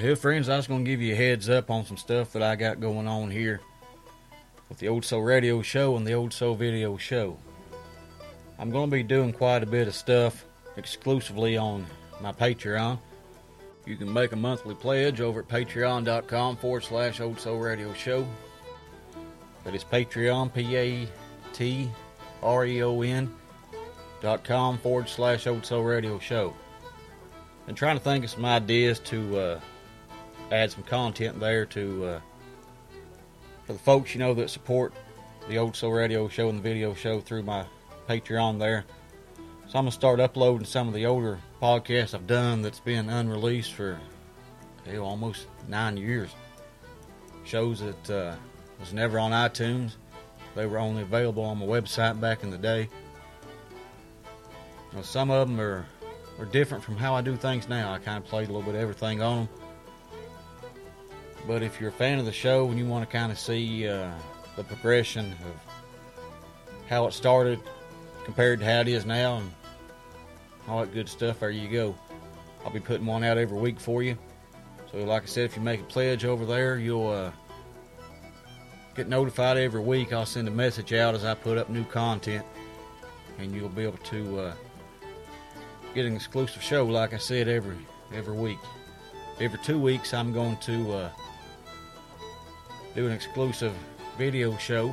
Well, friends, I was going to give you a heads up on some stuff that I got going on here with the Old Soul Radio Show and the Old Soul Video Show. I'm going to be doing quite a bit of stuff exclusively on my Patreon. You can make a monthly pledge over at patreon.com/Old Soul Radio Show. That is Patreon, patreon.com/Old Soul Radio Show. Been trying to think of some ideas to add some content there to for the folks, you know, that support the Old Soul Radio Show and the video show through my Patreon there. So I'm going to start uploading some of the older podcasts I've done that's been unreleased for almost 9 years. Shows that was never on iTunes. They were only available on my website back in the day. Now, some of them are different from how I do things now. I kind of played a little bit of everything on them. But if you're a fan of the show and you want to kind of see the progression of how it started compared to how it is now and all that good stuff, there you go. I'll be putting one out every week for you. So like I said, if you make a pledge over there, you'll get notified every week. I'll send a message out as I put up new content, and you'll be able to get an exclusive show, like I said, every week. Every 2 weeks, I'm going to do an exclusive video show.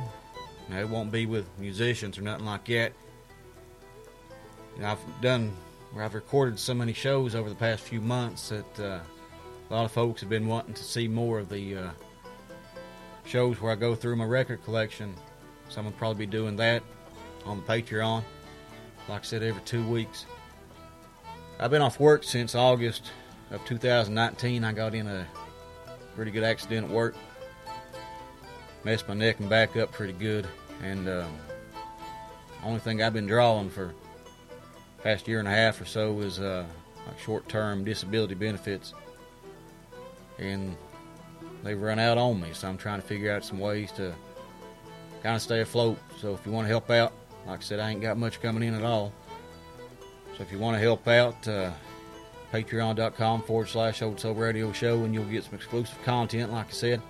Now, it won't be with musicians or nothing like that. You know, I've recorded so many shows over the past few months that a lot of folks have been wanting to see more of the shows where I go through my record collection. So I'm going to probably be doing that on the Patreon, like I said, every 2 weeks. I've been off work since August of 2019. I got in a pretty good accident at work. Messed my neck and back up pretty good. And only thing I've been drawing for the past year and a half or so is like short-term disability benefits. And they've run out on me, so I'm trying to figure out some ways to kind of stay afloat. So if you want to help out, like I said, I ain't got much coming in at all. So if you want to help out, patreon.com/Old Soul Radio Show, and you'll get some exclusive content, like I said.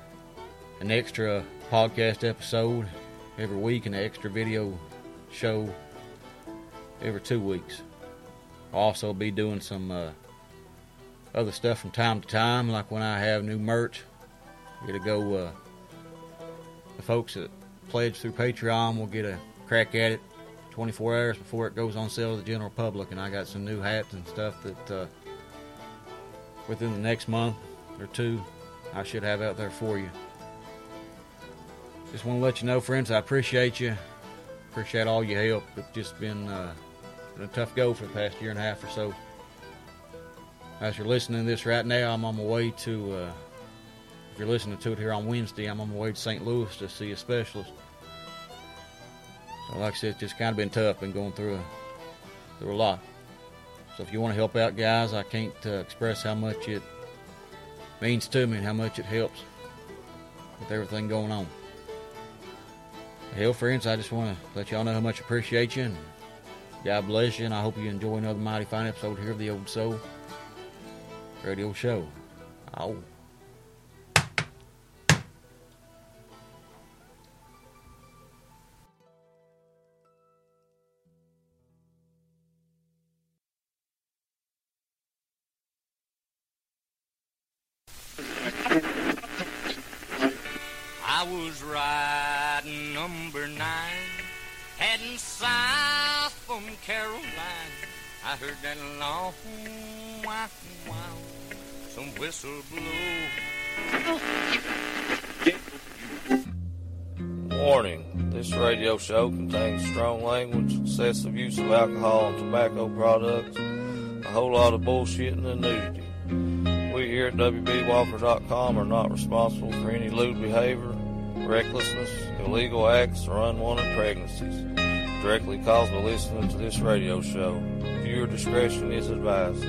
An extra podcast episode every week and an extra video show every 2 weeks. I'll also be doing some other stuff from time to time, like when I have new merch. It'll go, the folks that pledge through Patreon will get a crack at it 24 hours before it goes on sale to the general public. And I got some new hats and stuff that within the next month or two I should have out there for you. Just want to let you know, friends, I appreciate you. Appreciate all your help. It's just been a tough go for the past year and a half or so. As you're listening to this right now, I'm on my way to, if you're listening to it here on Wednesday, I'm on my way to St. Louis to see a specialist. So like I said, it's just kind of been tough, been going through a lot. So if you want to help out, guys, I can't express how much it means to me and how much it helps with everything going on. Hell, friends, I just want to let y'all know how much I appreciate you, and God bless you, and I hope you enjoy another mighty fine episode here of the Old Soul Radio Show. Oh. I was riding number 9, heading south from Caroline. I heard that long wow, wow, some whistle blow. Warning, this radio show contains strong language, excessive use of alcohol and tobacco products, a whole lot of bullshitting and nudity. We here at WBWalker.com are not responsible for any lewd behavior, recklessness, illegal acts, or unwanted pregnancies directly caused by listening to this radio show. Viewer discretion is advised.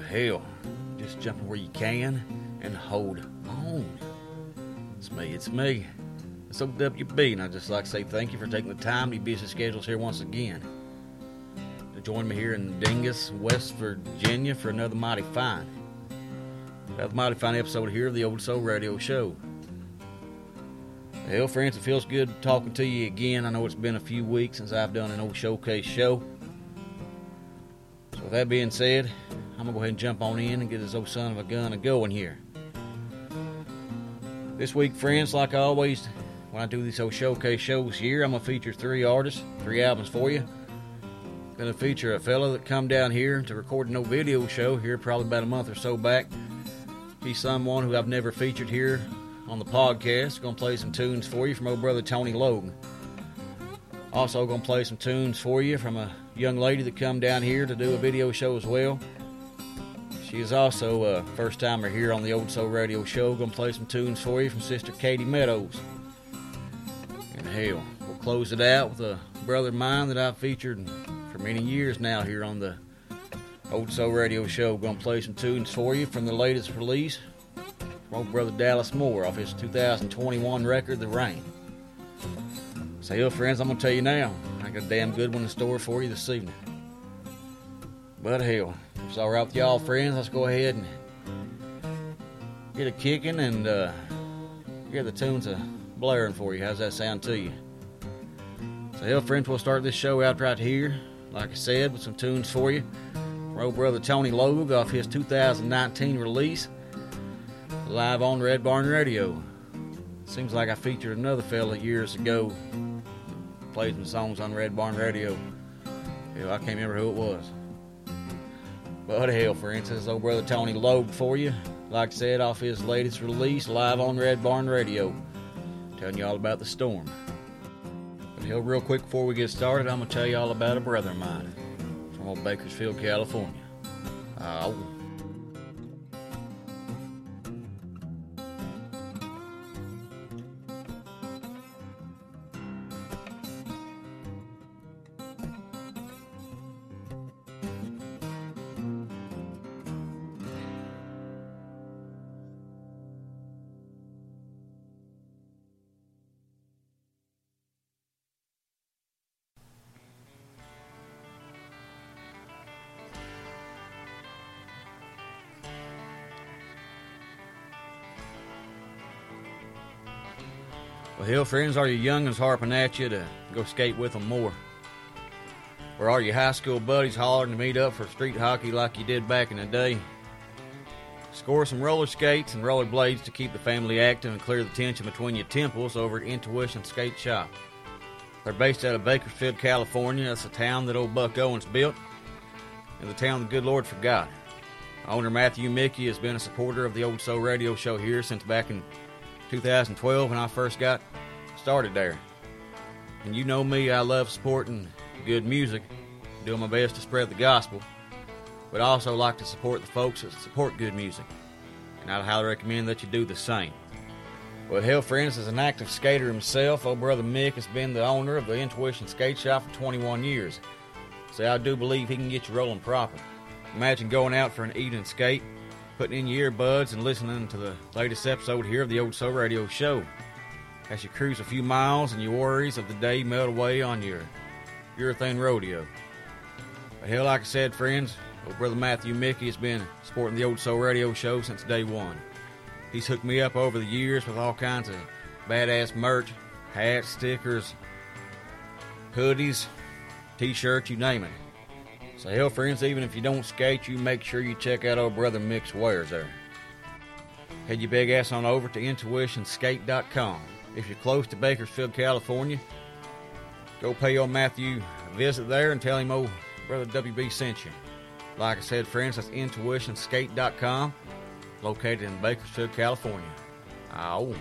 hell, just jump where you can and hold on. It's me. It's OWB, and I'd just like to say thank you for taking the time to your busy schedules here once again to join me here in Dingus, West Virginia for another mighty fine episode here of the Old Soul Radio Show. Hell, friends, it feels good talking to you again. I know it's been a few weeks since I've done an old showcase show. So with that being said, I'm going to go ahead and jump on in and get this old son of a gun going here. This week, friends, like always, when I do these old showcase shows here, I'm going to feature three artists, three albums for you. I'm going to feature a fella that come down here to record an old video show here probably about a month or so back. He's someone who I've never featured here on the podcast. Gonna play some tunes for you from old brother Tony Logue. Also gonna play some tunes for you from a young lady that come down here to do a video show as well. She is also a first timer here on the Old Soul Radio Show. Gonna play some tunes for you from sister Katie Meadows. And hell, we'll close it out with a brother of mine that I've featured for many years now here on the Old Soul Radio Show. Gonna play some tunes for you from the latest release, old brother Dallas Moore off his 2021 record, The Rain. So, hell, friends, I'm going to tell you now, I got a damn good one in store for you this evening. But, hell, it's all right with y'all, friends. Let's go ahead and get a kicking and hear the tunes a blaring for you. How's that sound to you? So, hell, friends, we'll start this show out right here, like I said, with some tunes for you. Old brother Tony Logue off his 2019 release, live on Red Barn Radio. Seems like I featured another fella years ago, played some songs on Red Barn Radio. Hell, I can't remember who it was. But hell, friends, this is old brother Tony Logue for you. Like I said, off his latest release, live on Red Barn Radio. Telling you all about the storm. But hell, real quick before we get started, I'm going to tell you all about a brother of mine from old Bakersfield, California. Well, hell, friends, are your young'uns harping at you to go skate with them more? Or are your high school buddies hollering to meet up for street hockey like you did back in the day? Score some roller skates and roller blades to keep the family active and clear the tension between your temples over at Intuition Skate Shop. They're based out of Bakersfield, California. That's the town that old Buck Owens built and the town the good Lord forgot. Owner Matthew Mickey has been a supporter of the Old Soul Radio Show here since back in 2012 when I first got started there. And you know me, I love supporting good music, doing my best to spread the gospel, but I also like to support the folks that support good music, and I'd highly recommend that you do the same. Well, hell, friends, as an active skater himself, old brother Mick has been the owner of the Intuition Skate Shop for 21 years, so I do believe he can get you rolling proper. Imagine going out for an evening skate, putting in your earbuds and listening to the latest episode here of the Old Soul Radio Show. As you cruise a few miles and your worries of the day melt away on your urethane rodeo. But hell, like I said, friends, old brother Matthew Mickey has been supporting the Old Soul Radio Show since day one. He's hooked me up over the years with all kinds of badass merch, hats, stickers, hoodies, t-shirts, you name it. So hell, friends, even if you don't skate, you make sure you check out old brother Mick's wares there. Head your big ass on over to IntuitionSkate.com. If you're close to Bakersfield, California, go pay old Matthew a visit there and tell him old brother WB sent you. Like I said, friends, that's IntuitionSkate.com, located in Bakersfield, California. Ow.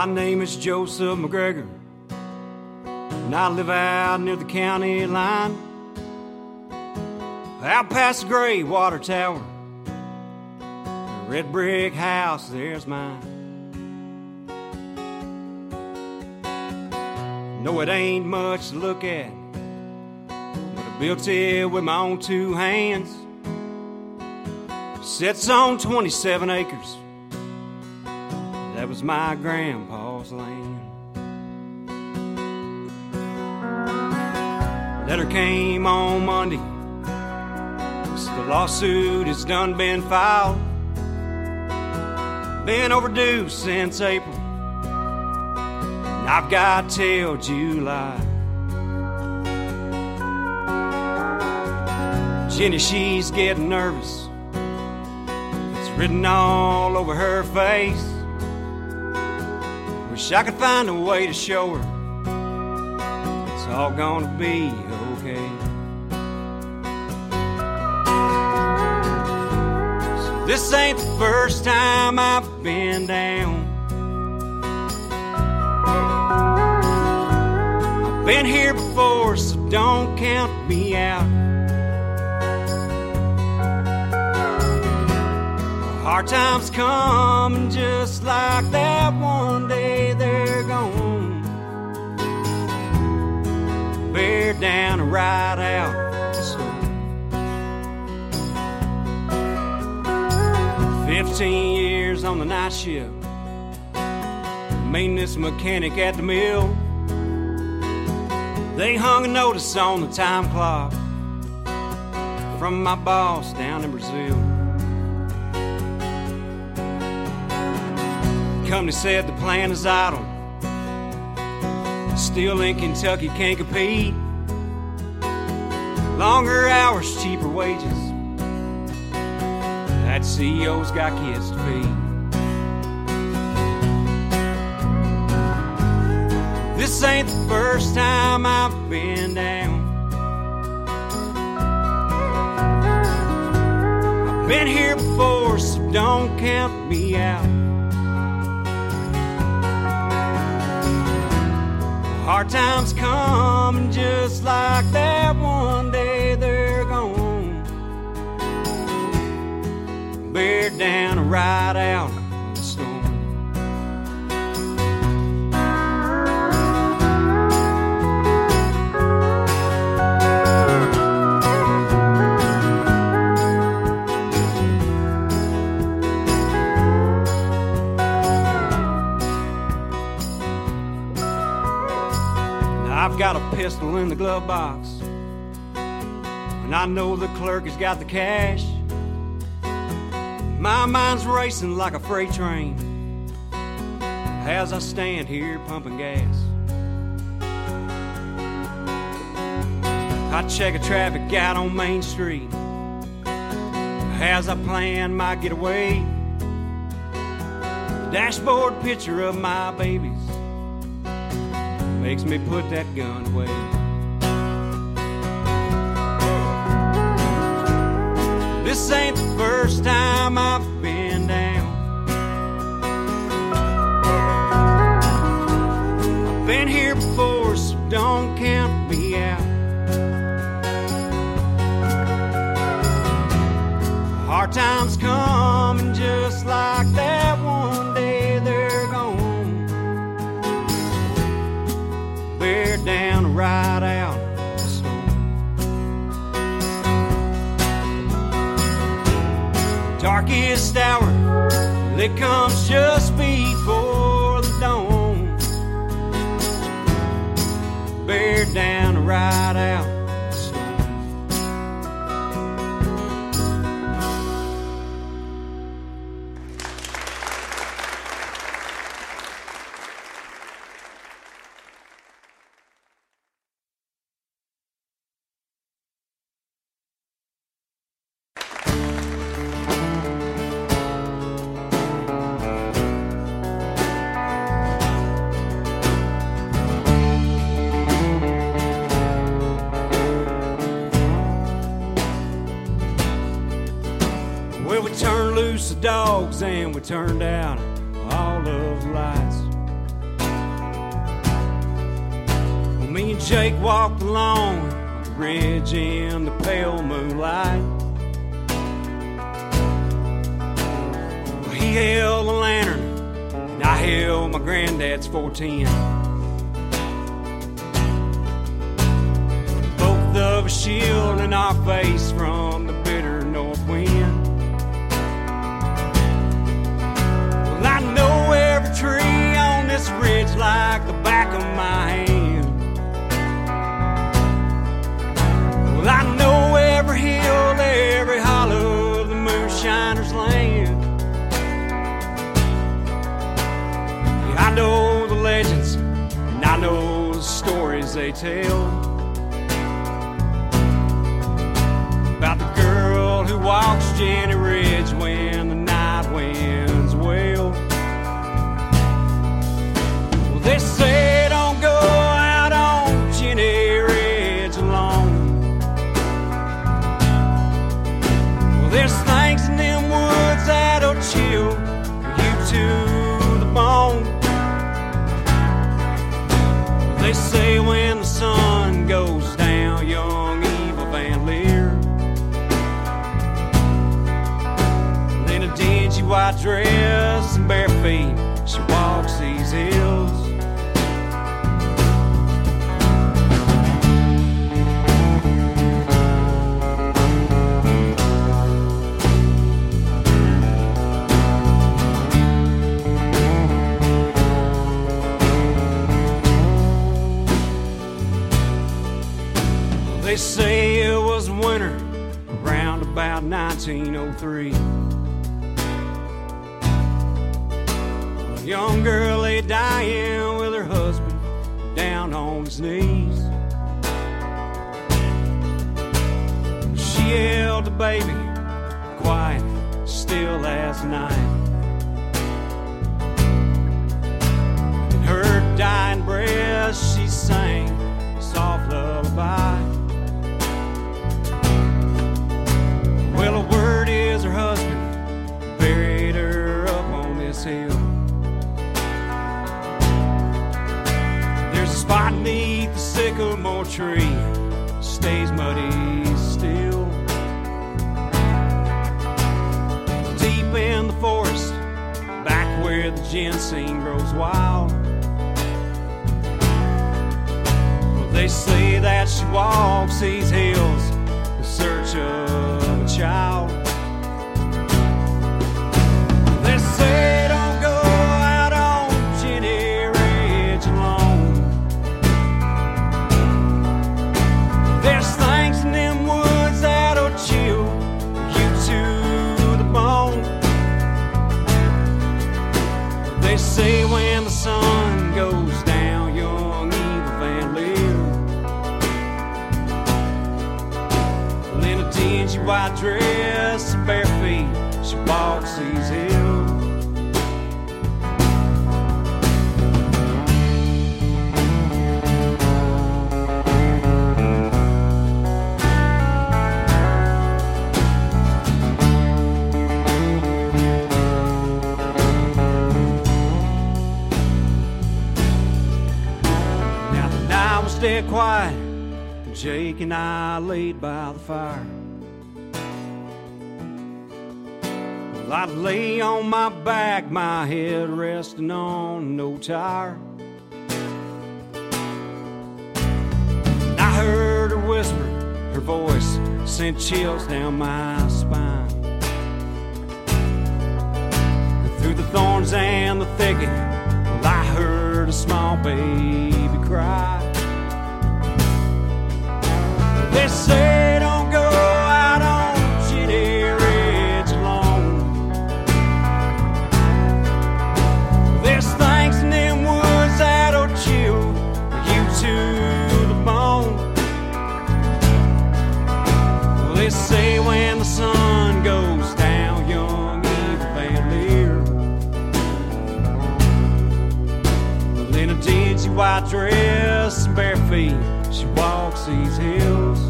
My name is Joseph McGregor, and I live out near the county line, out past the gray water tower. The red brick house there's mine. No, it ain't much to look at, but I built it with my own two hands. Sits on 27 acres. That was my grandpa's land. Letter came on Monday. The lawsuit has done been filed. Been overdue since April. And I've got till July. Jenny, she's getting nervous. It's written all over her face. Wish I could find a way to show her it's all gonna be okay. So this ain't the first time I've been down. I've been here before, so don't count me out. Hard times come, and just like that, one day they're gone. Bear down and ride out the storm. 15 years on the night shift, maintenance mechanic at the mill. They hung a notice on the time clock from my boss down in Brazil. Company said the plant is idle. Still in Kentucky, can't compete. Longer hours, cheaper wages. That CEO's got kids to feed. This ain't the first time I've been down. I've been here before, so don't count me out. Hard times come, and just like that, one day they're gone. Bear down and ride out the storm. Got a pistol in the glove box, and I know the clerk has got the cash. My mind's racing like a freight train as I stand here pumping gas. I check a traffic guide on Main Street as I plan my getaway. The dashboard picture of my babies makes me put that gun away. This ain't the first time I've been down. I've been here before, so don't count me out. Hard times come, and just like that, one day they're gone. Bear down and ride out the storm. Darkest hour that comes just before the dawn. Bear down and ride out the storm. Dogs and we turned out all of the lights. Me and Jake walked along the ridge in the pale moonlight. He held a lantern, and I held my granddad's 410. Both of us shielding our face from the bitter north wind. Well, I know every tree on this ridge like the back of my hand. Well, I know every hill, every hollow of the moonshiner's land. I know the legends, and I know the stories they tell about the girl who walks Jenny Ridge when the night winds wail. Well, they say don't go out on Jenny Ridge alone. Well, there's things in them woods that'll chill you to the bone. They say when the sun goes down, young Eva Van Leer, in a dingy white dress and bare feet, she walks these hills. They say it was winter around about 1903. A young girl lay dying with her husband down on his knees. She held the baby quiet still as night. In her dying breath she sang a soft lullaby. Well, a word is her husband buried her up on this hill. There's a spot beneath the sycamore tree, stays muddy still. Deep in the forest, back where the ginseng grows wild, well, they say that she walks these hills in search of child. They say don't go out on Jenny Ridge alone. There's things in them woods that'll chill you to the bone. They say when the sun goes down, young Eva Van Leer, well, in a dingy white dress and bare feet, she walks these hills. Now the night was dead quiet, and Jake and I laid by the fire. I lay on my back, my head resting on no tire. I heard her whisper, her voice sent chills down my spine. And through the thorns and the thicket, well, I heard a small baby cry. They say don't go out on say when the sun goes down, young Eva Van Leer, well, in a dingy white dress and bare feet, she walks these hills.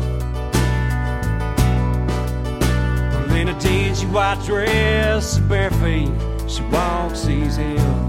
Well, in a dingy white dress and bare feet, she walks these hills.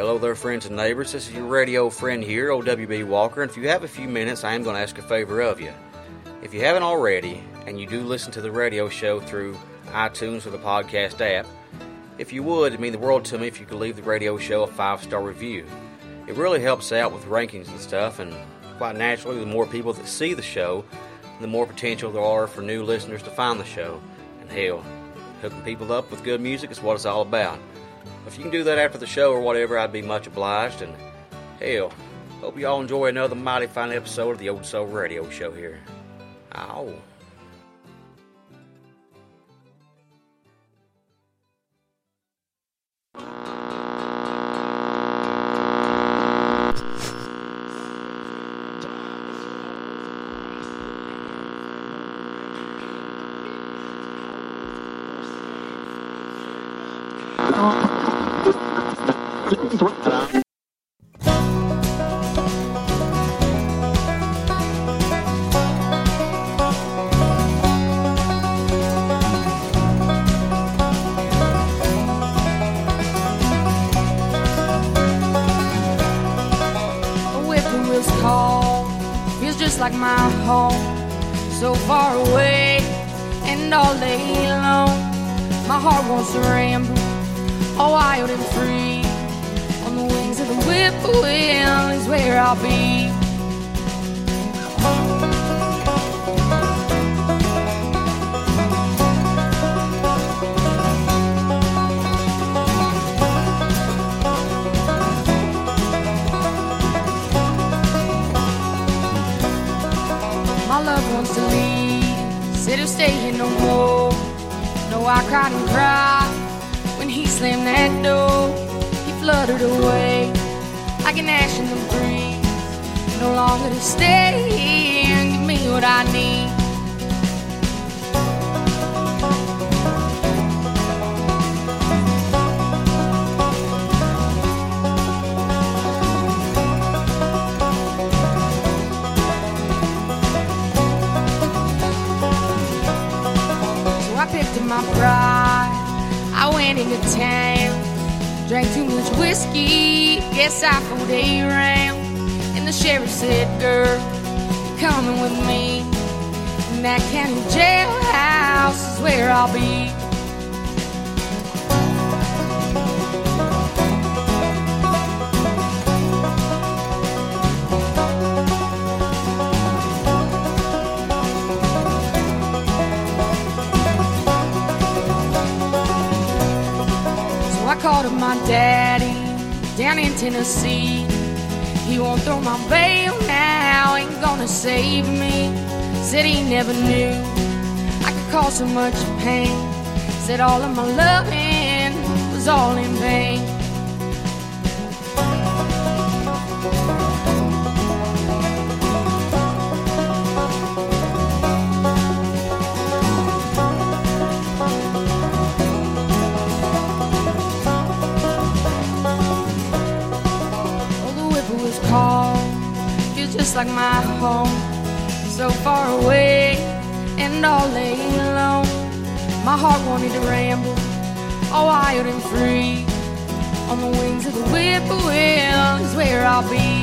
Hello there, friends and neighbors. This is your radio friend here, old WB Walker, and if you have a few minutes, I am going to ask a favor of you. If you haven't already, and you do listen to the radio show through iTunes or the podcast app, if you would, it'd mean the world to me if you could leave the radio show a 5-star review. It really helps out with rankings and stuff, and quite naturally, the more people that see the show, the more potential there are for new listeners to find the show. And hell, hooking people up with good music is what it's all about. If you can do that after the show or whatever, I'd be much obliged. And hell, hope you all enjoy another mighty fine episode of the Old Soul Radio Show here. Ow. Tennessee, he won't throw my bail now, ain't gonna save me. Said he never knew I could cause so much pain. Said all of my loving was all in vain. Like my home, so far away and all alone. My heart wanted to ramble, all wild and free. On the wings of the whippoorwill is where I'll be.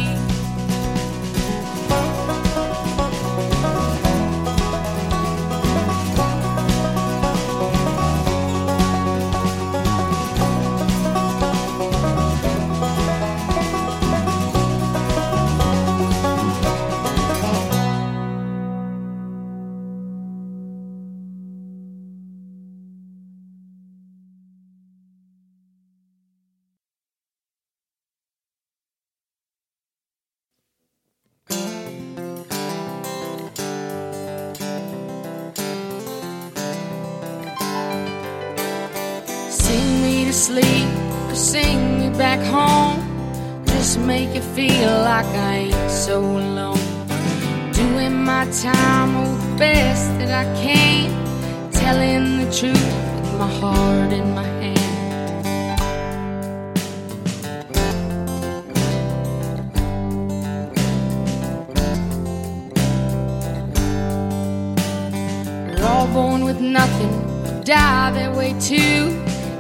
Sleep or sing me back home, just make it feel like I ain't so alone. Doing my time the best that I can, telling the truth with my heart in my hand. We're all born with nothing, but die that way too.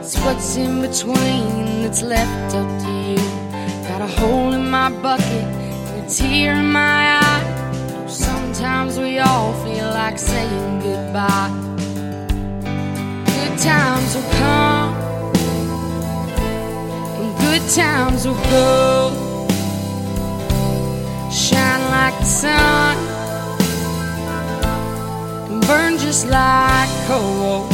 It's what's in between that's left up to you. Got a hole in my bucket and a tear in my eye. Sometimes we all feel like saying goodbye. Good times will come and good times will go. Shine like the sun and burn just like coal.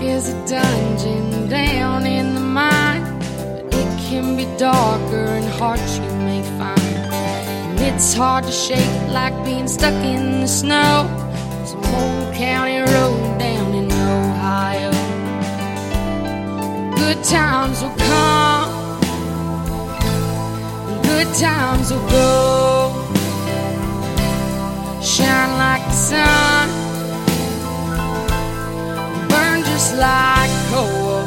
There's a dungeon down in the mine, but it can be darker and harder you may find. And it's hard to shake like being stuck in the snow. Some old county road down in Ohio. Good times will come, and good times will go. Shine like the sun, just like coal.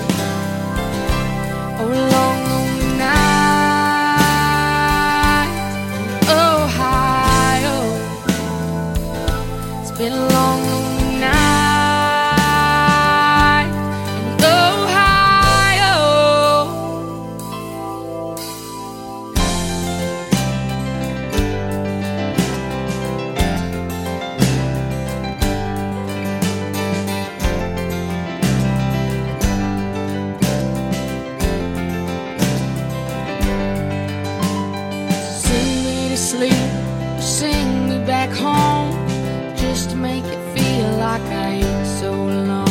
Oh, long, long night in Ohio. It's been a long, long night in Ohio. Home just to make it feel like I ain't so alone.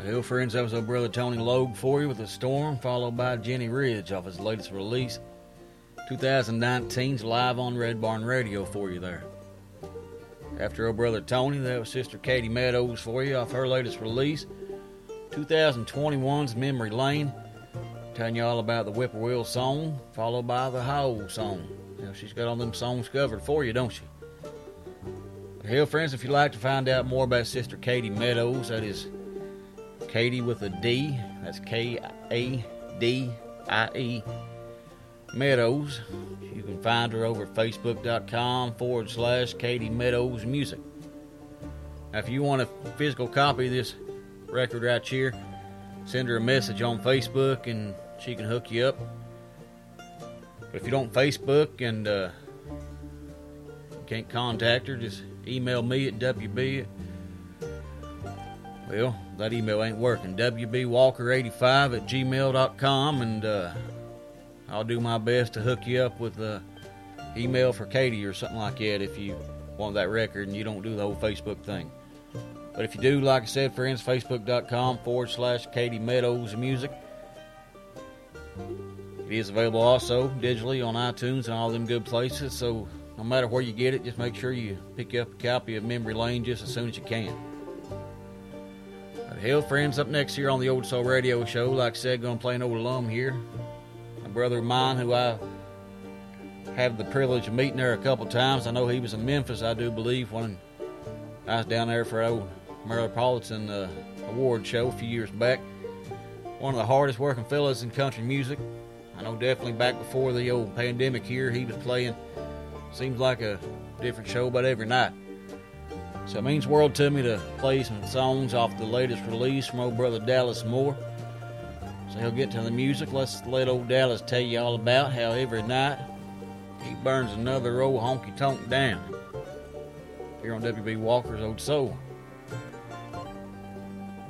Well, friends, that was our brother Tony Logue for you with The Storm, followed by Jenny Ridge off his latest release, 2019's Live on Red Barn Radio for you there. After our brother Tony, that was Sister Katie Meadows for you off her latest release, 2021's Memory Lane, telling you all about the Whippoorwill song, followed by the High Old song. Now, she's got all them songs covered for you, don't she? But hell, friends, if you'd like to find out more about Sister Katie Meadows, that is Katie with a D, that's K-A-D-I-E Meadows. You can find her over at facebook.com/ Katie Meadows Music. Now, if you want a physical copy of this record right here, send her a message on Facebook and she can hook you up. But if you don't Facebook and you can't contact her, just email me at WB. Well, that email ain't working. WBWalker85@gmail.com, and I'll do my best to hook you up with an email for Katie or something like that if you want that record and you don't do the whole Facebook thing. But if you do, like I said, friends, facebook.com/ Katie Meadows Music. It is available also digitally on iTunes and all them good places, so no matter where you get it, just make sure you pick up a copy of Memory Lane just as soon as you can. Hell, friends, up next here on the Old Soul Radio Show, like I said, going to play an old alum here. A brother of mine who I had the privilege of meeting there a couple times. I know he was in Memphis, I do believe, when I was down there for an old Metropolitan Award show a few years back. One of the hardest working fellas in country music. I know definitely back before the old pandemic here, he was playing, seems like a different show about every night. So it means the world to me to play some songs off the latest release from old brother Dallas Moore. So he'll get to the music. Let's let old Dallas tell you all about how every night he burns another old honky-tonk down. Here on WB Walker's Old Soul.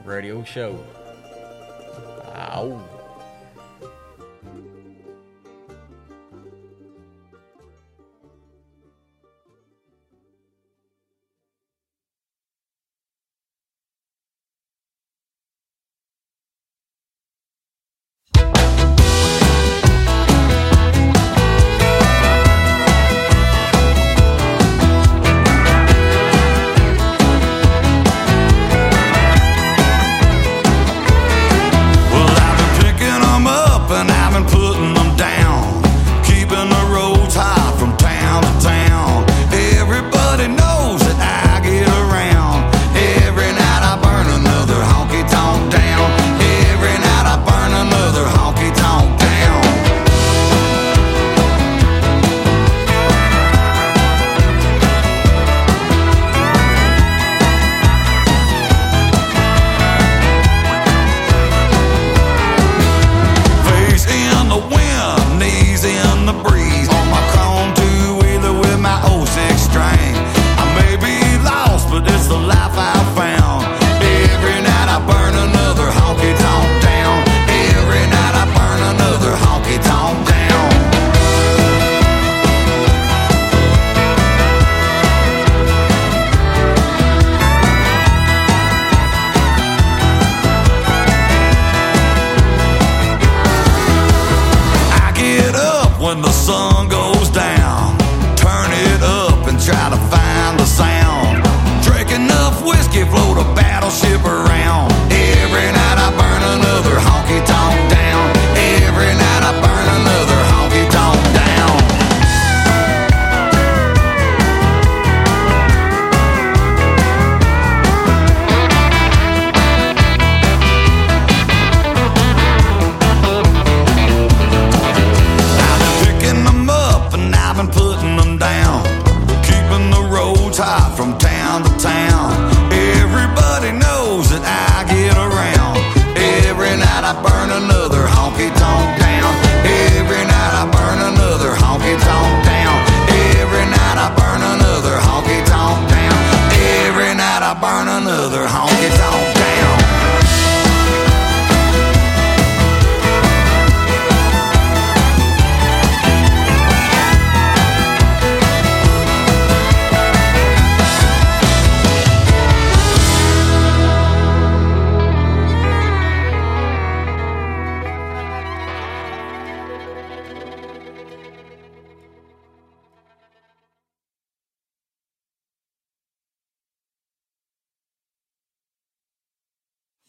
Radio Show. Ow.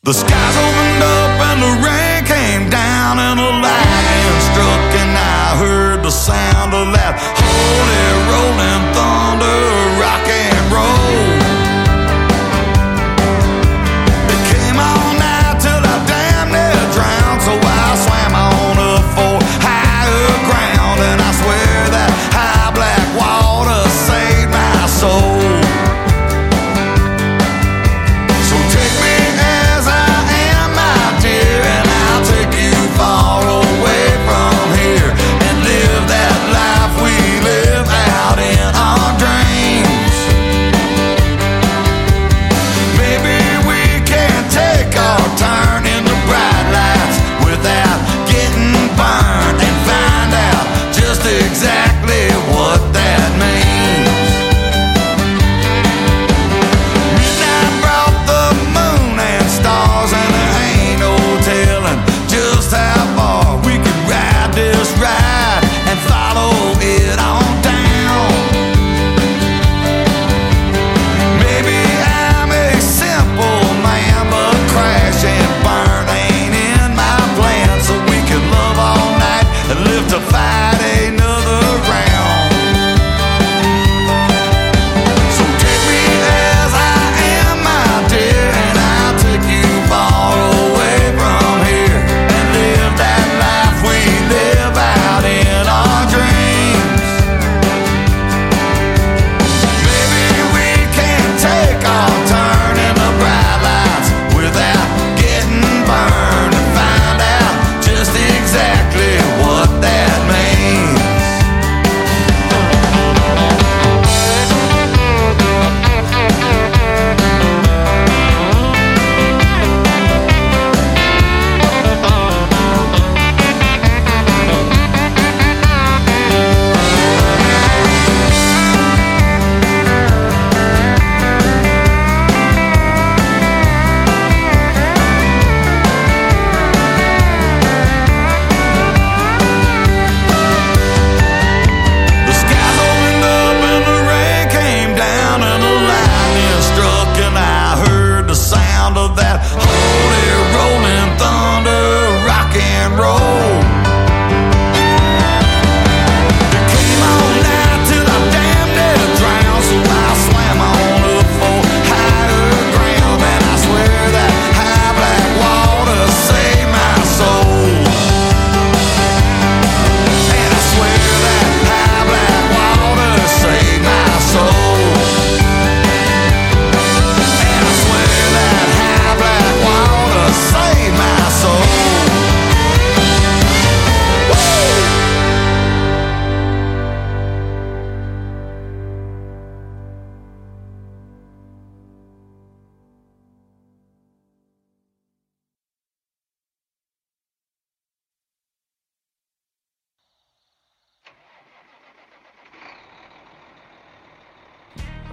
The skies opened up and the rain came down and the lightning struck and I heard the sound of that holy rolling thunder, rock and roll. It came all night till I damn near drowned, so I swam on up for higher ground, and I swear that high black water saved my soul. So take me as I am, my dear, and I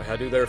How do there,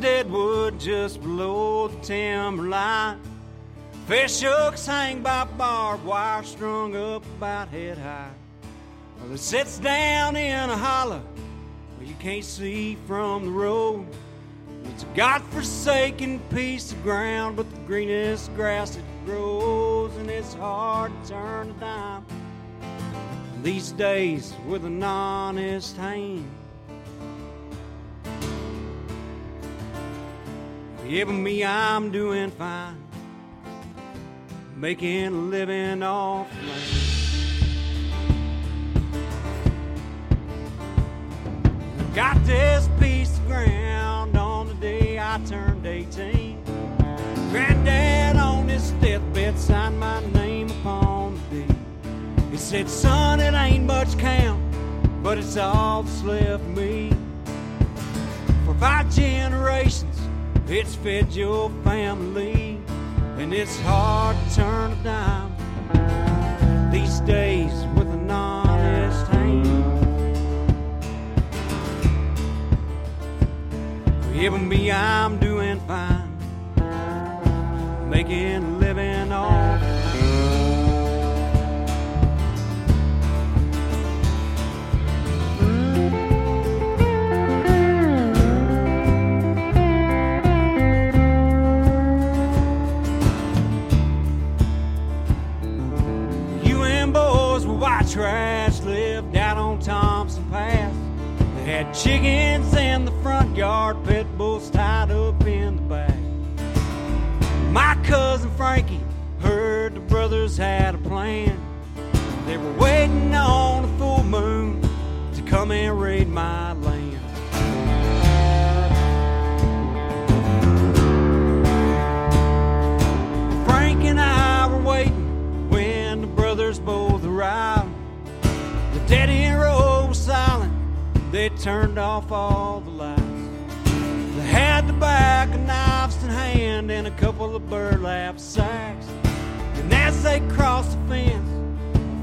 Deadwood just below the timberline. Fish hooks hang by barbed wire, strung up about head high. Well, it sits down in a hollow where you can't see from the road. It's a godforsaken piece of ground with the greenest grass it grows, and it's hard to turn a dime these days with an honest hand. Yeah, but me, I'm doing fine, making a living off land. Got this piece of ground on the day I turned 18. Granddad on his deathbed signed my name upon the deed. He said, son, it ain't much count, but it's all that's left me. For 5 generations it's fed your family, and it's hard to turn a dime these days with an honest hand. Yeah, but me, I'm doing fine, making a living off. White trash lived out on Thompson Pass. They had chickens in the front yard, pit bulls tied up in the back. My cousin Frankie heard the brothers had a plan. They were waiting on a full moon to come and raid my land. Frank and I were waiting when the brothers both arrived. The dead end road was silent, they turned off all the lights. They had the back of knives in hand and a couple of burlap sacks. And as they crossed the fence,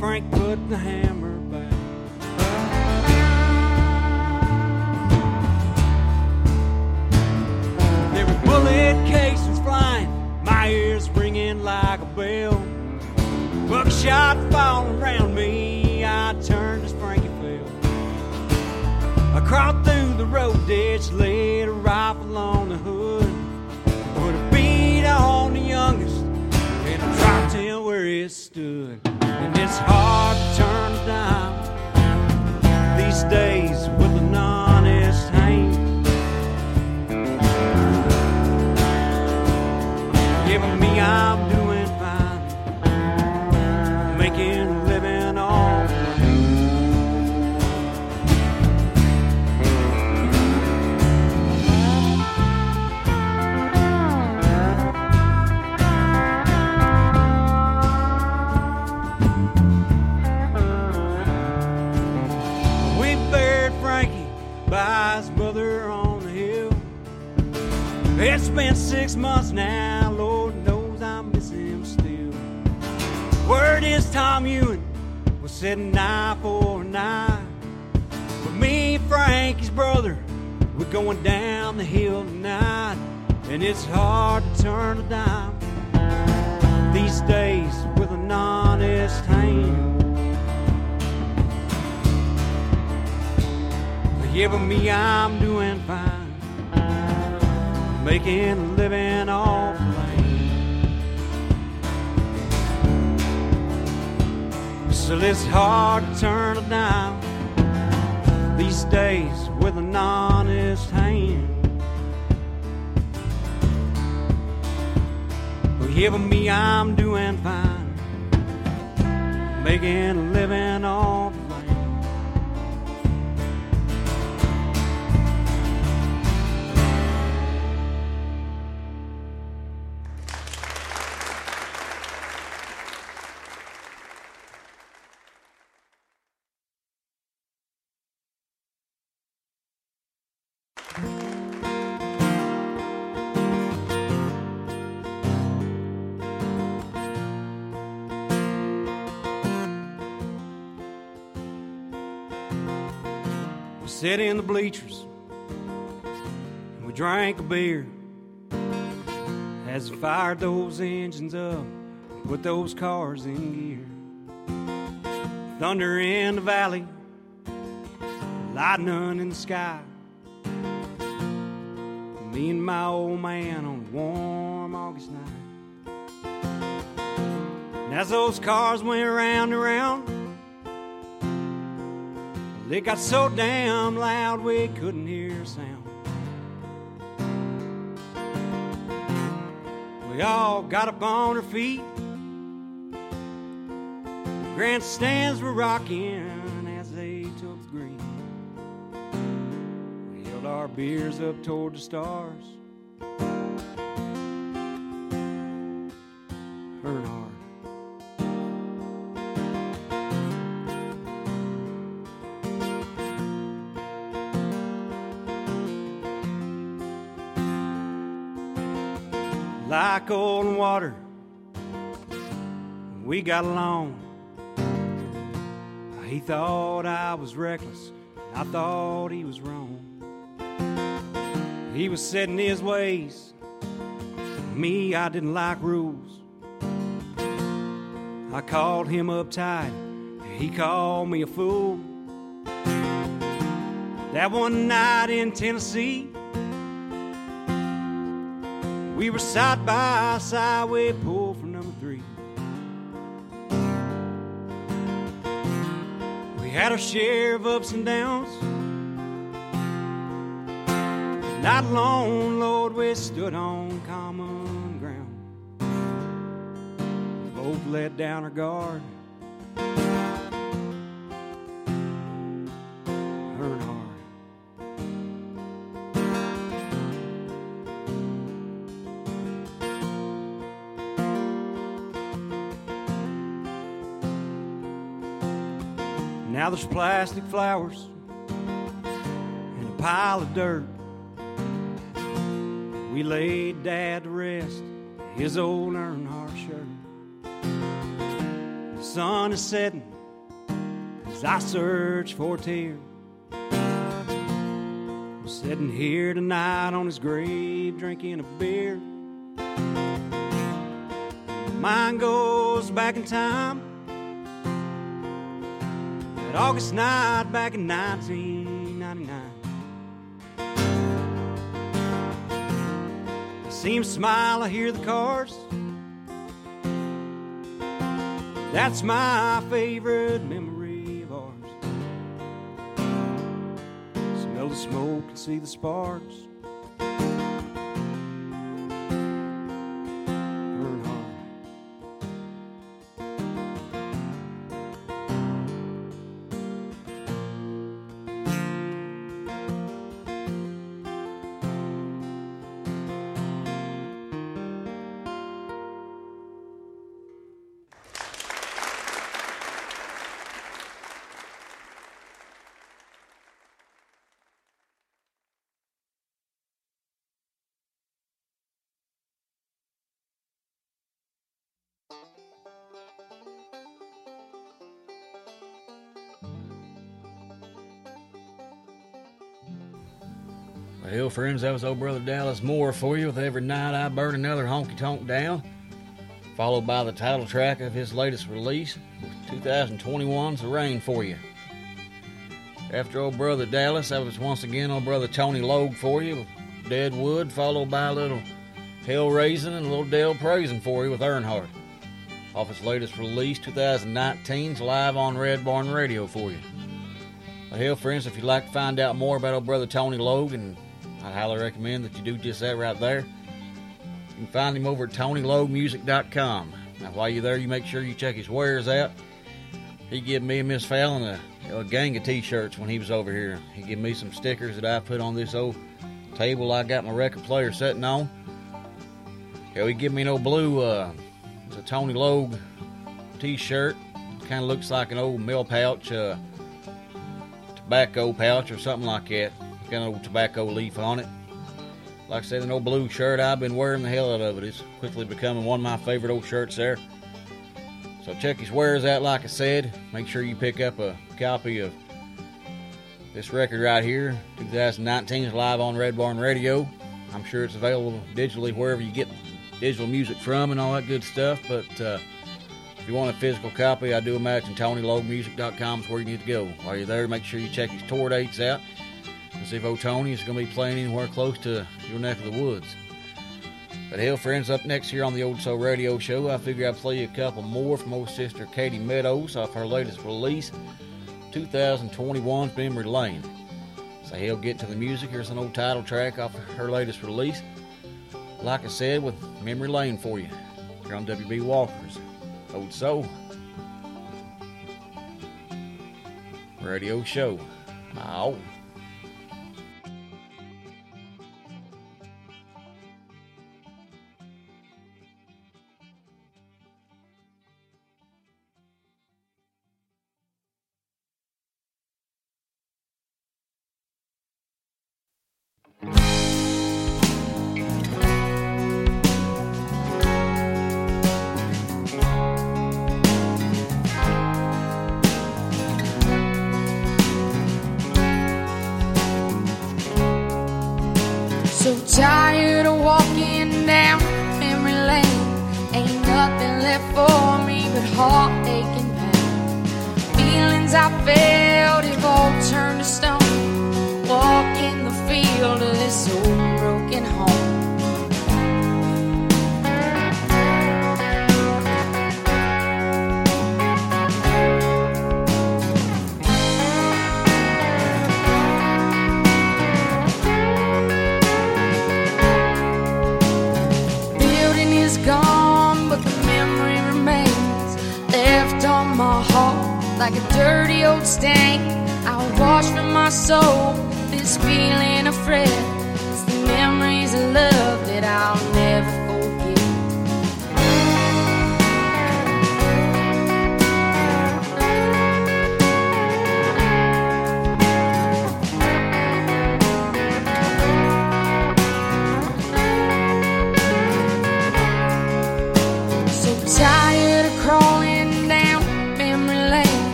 Frank put the hammer back. There were bullet casings flying, my ears ringing like a bell. Buckshot falling around me, I turned as Frankie fell. I crawled through the road ditch, laid a rifle on the hood, put a bead on the youngest, and I dropped him where he stood. And it's hard to turn a dime these days with an honest hand. Yeah, but me, I'm doing living on. We buried Frankie by his brother on the hill. It's been 6 months now, Lord knows I miss him still. Word is Tom Ewan was sitting eye for an eye. But me and Frankie's brother, we're going down the hill tonight. And it's hard to turn a dime these days with an honest hand. But yeah, but me, I'm doing fine, making a living off the land. Still, it's hard to turn a dime these days with an honest hand. Well, yeah, but me, I'm doing fine, making a living off the sat in the bleachers, and we drank a beer as we fired those engines up and put those cars in gear. Thunder in the valley, lightning in the sky, me and my old man on a warm August night. And as those cars went round and round, they got so damn loud we couldn't hear a sound. We all got up on our feet, the grandstands were rocking as they took the green. We held our beers up toward the stars, heard our like oil and water, we got along. He thought I was reckless, I thought he was wrong. He was set in his ways, me, I didn't like rules. I called him uptight, he called me a fool. That one night in Tennessee, we were side by side, we pulled for number 3. We had our share of ups and downs, not alone, Lord, we stood on common ground. We both let down our guard. Now there's plastic flowers and a pile of dirt. We laid Dad to rest, his old Earnhardt shirt. The sun is setting as I search for a tear. I'm sitting here tonight on his grave drinking a beer. Mine goes back in time, August night back in 1999. I see him smile, I hear the cars. That's my favorite memory of ours. Smell the smoke and see the sparks. Well, friends, that was old brother Dallas Moore for you with Every Night I Burn Another Honky Tonk Down, followed by the title track of his latest release, 2021's The Rain for You. After old brother Dallas, that was once again old brother Tony Logue for you with Deadwood, followed by a little Hell Raising and a little Dell Praising for you with Earnhardt, off his latest release, 2019's Live on Red Barn Radio for you. Well, hell, friends, if you'd like to find out more about old brother Tony Logue, and I highly recommend that you do just that right there, you can find him over at TonyLogueMusic.com. Now, while you're there, you make sure you check his wares out. He gave me and Miss Fallon a gang of T-shirts when he was over here. He gave me some stickers that I put on this old table I got my record player sitting on. Hell, he gave me an old blue, it's a Tony Logue T-shirt. Kind of looks like an old mail pouch, tobacco pouch or something like that. Got an old tobacco leaf on it. Like I said, an old blue shirt. I've been wearing the hell out of it. It's quickly becoming one of my favorite old shirts there. So check his wares out, like I said. Make sure you pick up a copy of this record right here, 2019's Live on Red Barn Radio. I'm sure it's available digitally wherever you get digital music from and all that good stuff, but if you want a physical copy, I do imagine TonyLogueMusic.com is where you need to go. While you're there, make sure you check his tour dates out and see if old Tony is going to be playing anywhere close to your neck of the woods. But hell, friends, up next here on the Old Soul Radio Show, I figure I'd play a couple more from old sister Katie Meadows off her latest release, 2021's Memory Lane. So hell, get to the music. Here's an old title track off her latest release, like I said, with Memory Lane for you. Here on WB Walker's Old Soul Radio Show. Ow.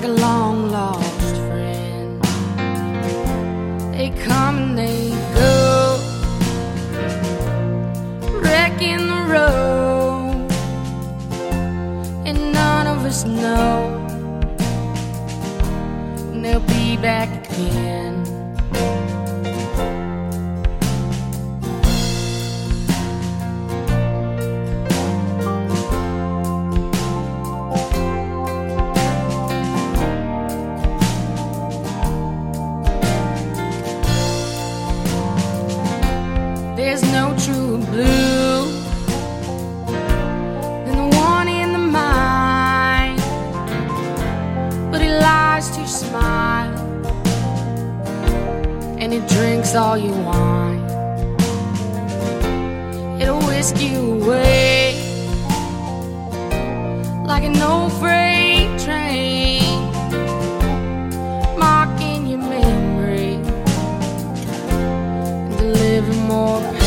like a long lost friend. They come and they go, wrecking the road, and none of us know when they'll be back again. There's no truer blue than the one in the mind, but he lies to your smile, and he drinks all your wine. It'll whisk you away like an old freight train, mocking your memory and delivering more pain.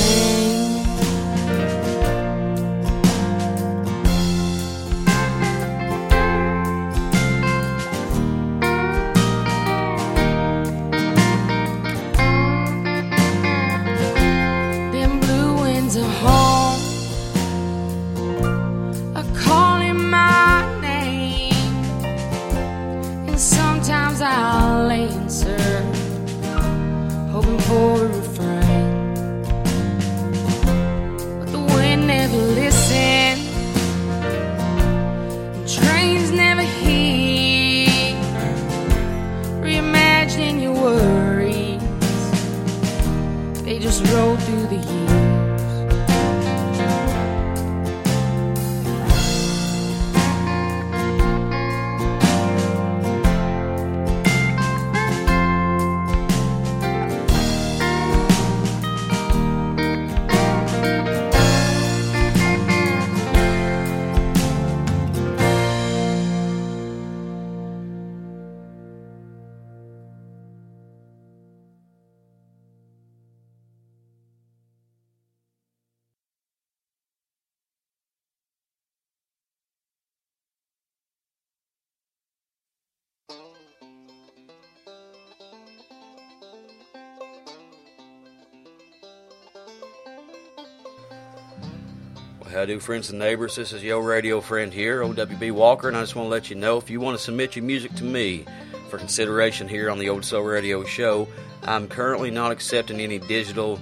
How do, friends and neighbors? This is your radio friend here, OWB Walker, and I just want to let you know, if you want to submit your music to me for consideration here on the Old Soul Radio Show, I'm currently not accepting any digital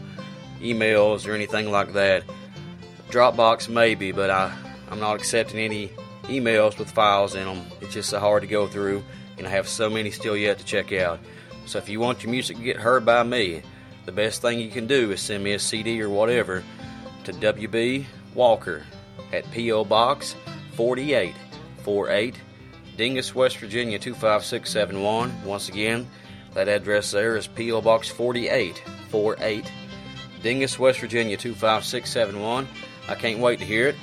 emails or anything like that. Dropbox maybe, but I'm not accepting any emails with files in them. It's just so hard to go through, and I have so many still yet to check out. So if you want your music to get heard by me, the best thing you can do is send me a CD or whatever to WB Walker at P.O. Box 4848, Dingus, West Virginia 25671. Once again, that address there is P.O. Box 4848, Dingus, West Virginia 25671. I can't wait to hear it.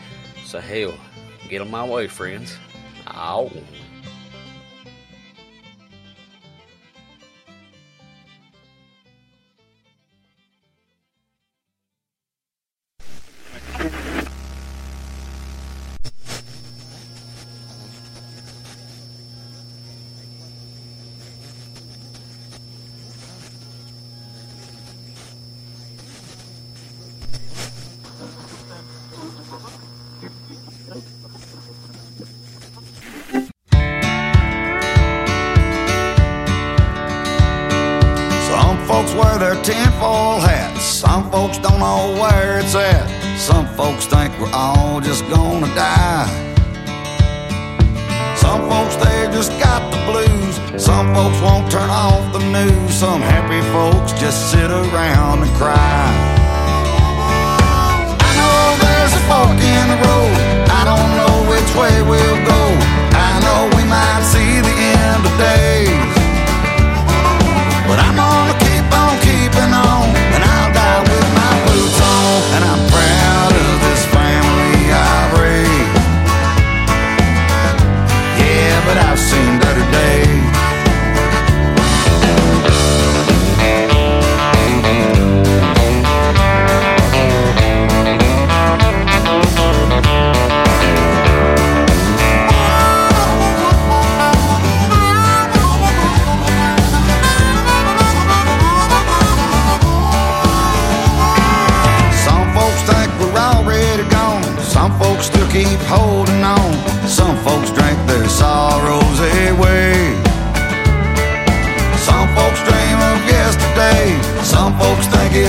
So hell, get on my way, friends. Ow.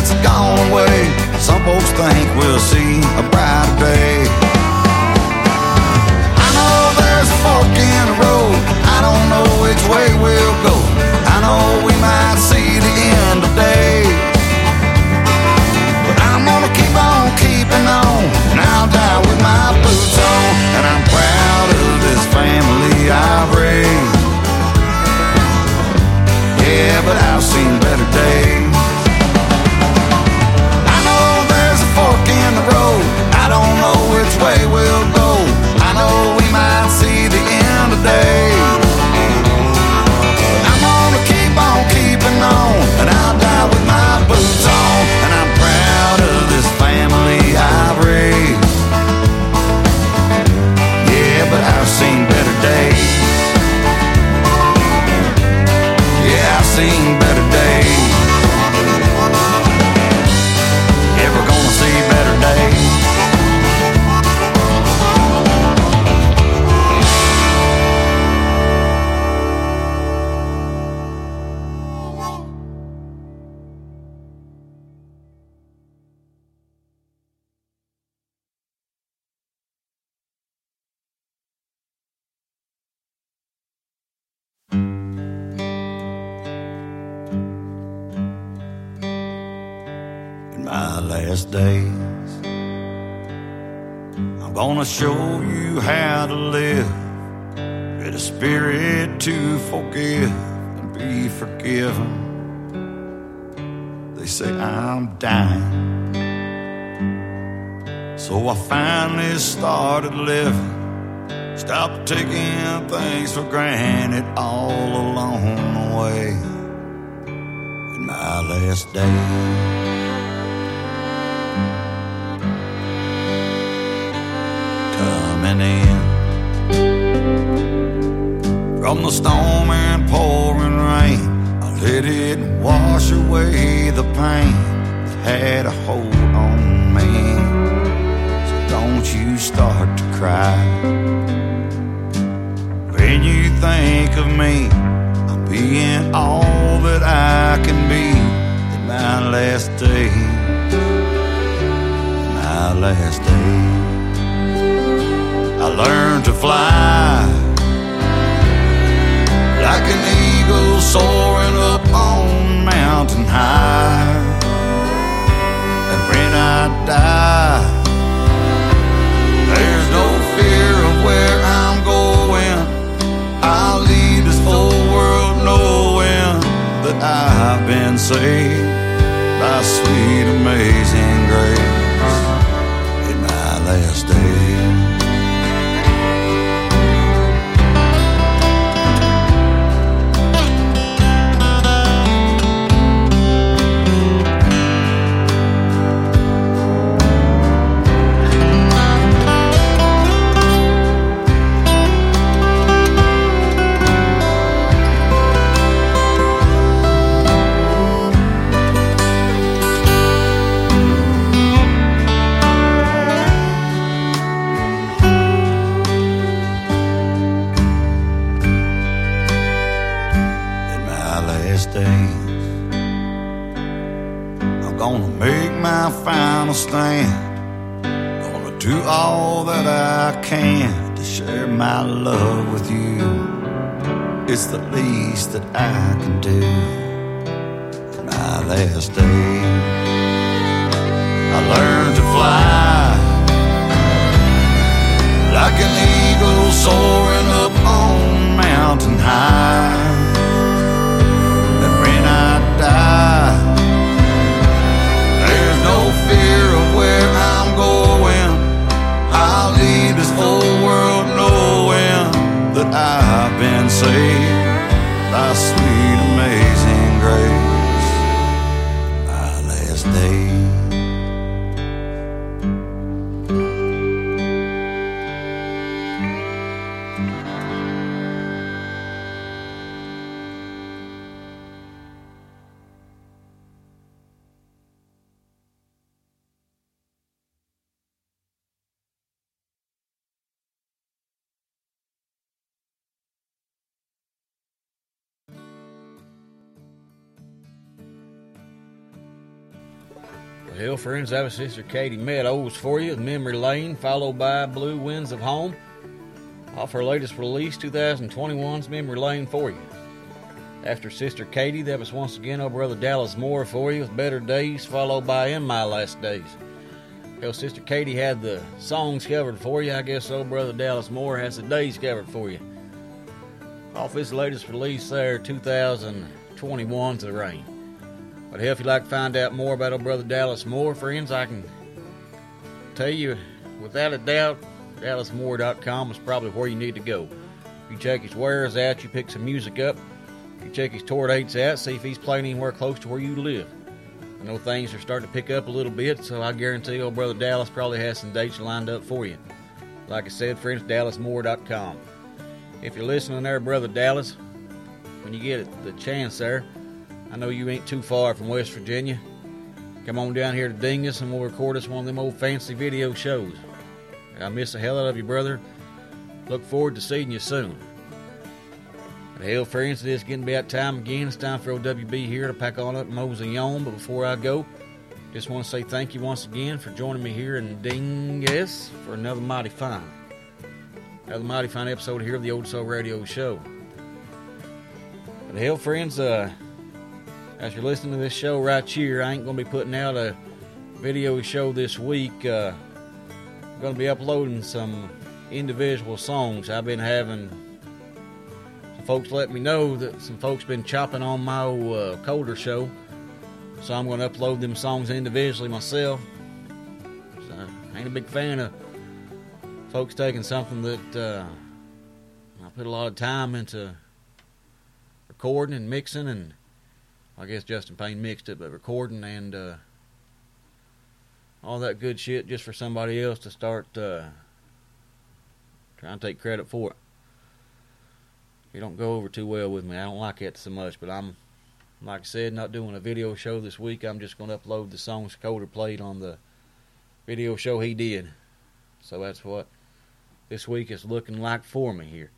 it's gone away. Some folks think we'll see a brighter day. I know there's a fork in the road, I don't know which way we'll go. I know we might see the end of days, but I'm gonna keep on keeping on, and I'll die with my boots on. And I'm proud of this family I've raised. Yeah, but I've seen better days. I know there's a fork in the road, I don't know which way we'll go. I know we might see the end of days, but I'm gonna keep on keeping on, and I'll die with my boots on. And I'm proud of this family I've raised. Yeah, but I've seen better days. Seen better days. Yeah, we're gonna see better days. Days, I'm gonna show you how to live with a spirit to forgive and be forgiven. They say I'm dying, so I finally started living. Stopped taking things for granted all along the way. In my last days, in from the storm and pouring rain, I let it wash away the pain that had a hold on me. So don't you start to cry when you think of me. I'm being all that I can be in my last day, in my last day. I learned to fly like an eagle soaring up on mountain high. And when I die, there's no fear of where I'm going. I'll leave this whole world knowing that I've been saved by sweet amazing grace in my last day. Stand, gonna do all that I can to share my love with you. It's the least that I can do in my last day. I learned to fly like an eagle soaring up on mountain high. And when I die, fear of where I'm going. I'll leave this whole world knowing that I've been saved by sweet amazing grace. My last day. Well, friends, that was Sister Katie Meadows for you with Memory Lane, followed by Blue Winds of Home, off her latest release, 2021's Memory Lane for you. After Sister Katie, that was once again old brother Dallas Moore for you with Better Days, followed by In My Last Days. Well, Sister Katie had the songs covered for you. I guess old brother Dallas Moore has the days covered for you. Off his latest release there, 2021's The Rain. But if you'd like to find out more about old brother Dallas Moore, friends, I can tell you without a doubt, DallasMoore.com is probably where you need to go. You check his wares out, you pick some music up, you check his tour dates out, see if he's playing anywhere close to where you live. I know things are starting to pick up a little bit, so I guarantee old brother Dallas probably has some dates lined up for you. Like I said, friends, DallasMoore.com. If you're listening there, brother Dallas, when you get the chance there, I know you ain't too far from West Virginia. Come on down here to Dingus and we'll record us one of them old fancy video shows. I miss the hell out of you, brother. Look forward to seeing you soon. And hell, friends, it is getting about time again. It's time for OWB here to pack on up and mosey on. But before I go, just want to say thank you once again for joining me here in Dingus for another mighty fine episode here of the Old Soul Radio Show. And hell, friends, as you're listening to this show right here, I ain't going to be putting out a video show this week. I'm going to be uploading some individual songs. I've been having some folks let me know that some folks been chopping on my old colder show. So I'm going to upload them songs individually myself. So I ain't a big fan of folks taking something that I put a lot of time into recording and mixing and I guess Justin Payne mixed it, but recording and all that good shit just for somebody else to start trying to take credit for it. It don't go over too well with me. I don't like that so much, but I'm, like I said, not doing a video show this week. I'm just going to upload the songs Coder played on the video show he did. So that's what this week is looking like for me here.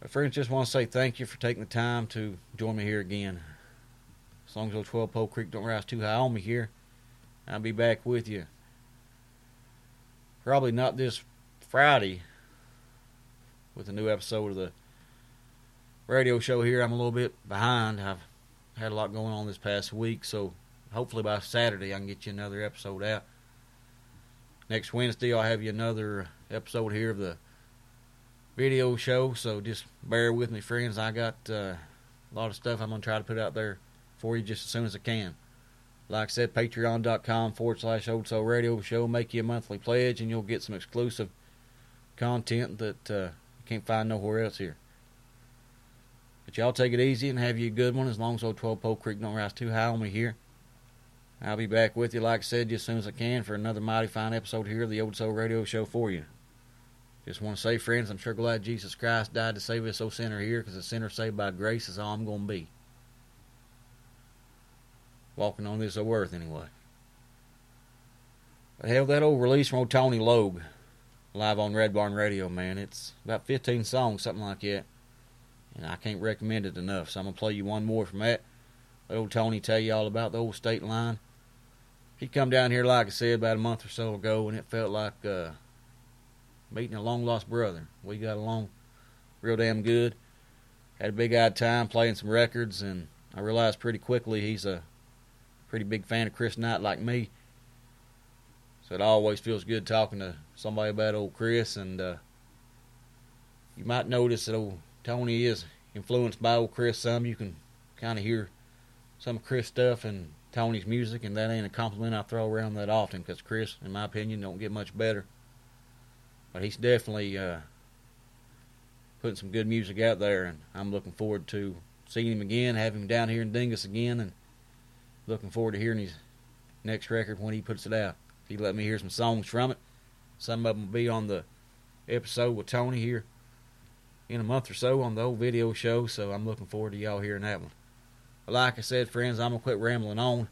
My friends, just want to say thank you for taking the time to join me here again. As long as old 12 Pole Creek don't rise too high on me here, I'll be back with you. Probably not this Friday with a new episode of the radio show here. I'm a little bit behind. I've had a lot going on this past week, so hopefully by Saturday I can get you another episode out. Next Wednesday I'll have you another episode here of the video show, so just bear with me, friends. I got a lot of stuff I'm going to try to put out there for you just as soon as I can. Like I said, patreon.com/Old Soul Radio Show. Make you a monthly pledge, and you'll get some exclusive content that you can't find nowhere else here. But y'all take it easy and have you a good one. As long as old 12 Pole Creek don't rise too high on me here, I'll be back with you, like I said, just as soon as I can for another mighty fine episode here of the Old Soul Radio Show for you. Just want to say, friends, I'm sure glad Jesus Christ died to save us, old sinner here, because a sinner saved by grace is all I'm going to be. Walking on this old earth, anyway. But hell, that old release from old Tony Logue, live on Red Barn Radio, man. It's about 15 songs, something like that. And I can't recommend it enough, so I'm going to play you one more from that. Let old Tony tell you all about the old state line. He come down here, like I said, about a month or so ago, and it felt like meeting a long-lost brother. We got along real damn good. Had a big-eyed time playing some records, and I realized pretty quickly he's a pretty big fan of Chris Knight like me. So it always feels good talking to somebody about old Chris, and you might notice that old Tony is influenced by old Chris some. You can kind of hear some of Chris stuff in Tony's music, and that ain't a compliment I throw around that often, because Chris, in my opinion, don't get much better. But he's definitely putting some good music out there, and I'm looking forward to seeing him again, having him down here in Dingus again, and looking forward to hearing his next record when he puts it out. If he let me hear some songs from it, some of them will be on the episode with Tony here in a month or so on the old video show, so I'm looking forward to y'all hearing that one. But like I said, friends, I'm going to quit rambling on.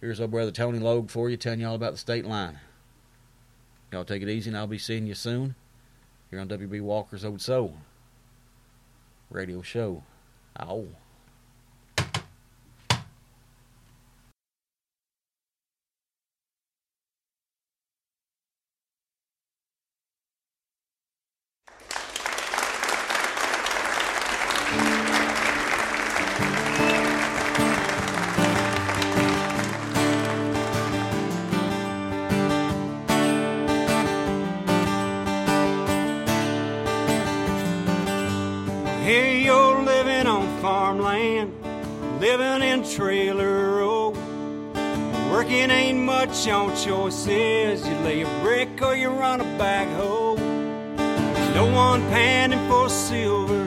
Here's old brother Tony Logue for you, telling y'all about the state line. Y'all take it easy, and I'll be seeing you soon here on WB Walker's Old Soul Radio Show. Ow. living in Trailer Row. Working ain't much on choices. You lay a brick or you run a backhoe. There's no one panning for silver,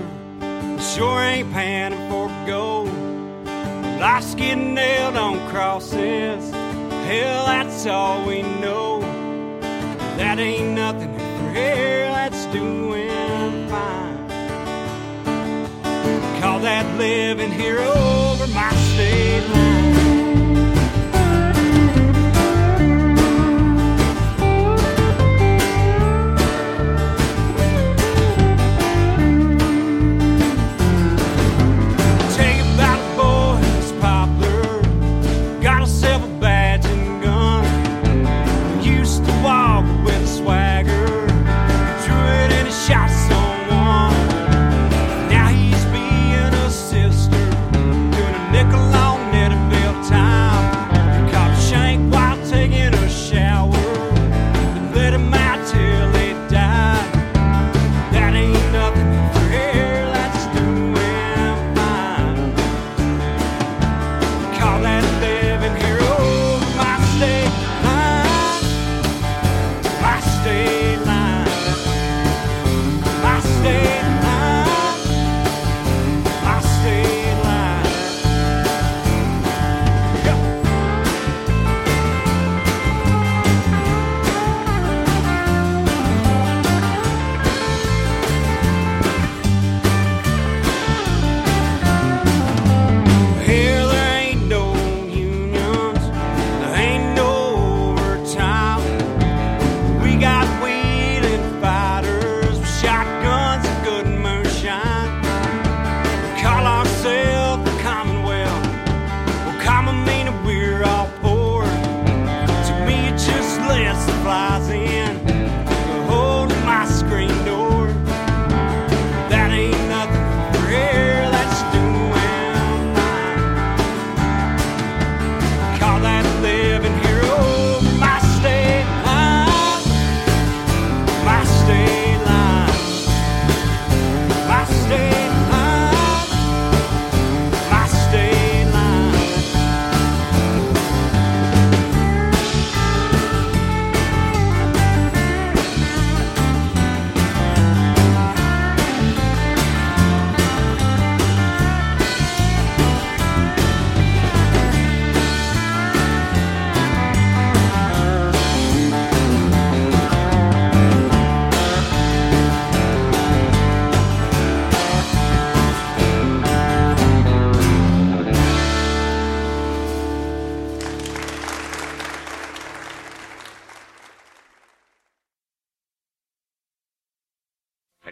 sure ain't panning for gold. Life's getting nailed on crosses, hell, that's all we know. That ain't nothing for here, that's doing fine. Call that living here over my state line.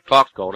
Clock's called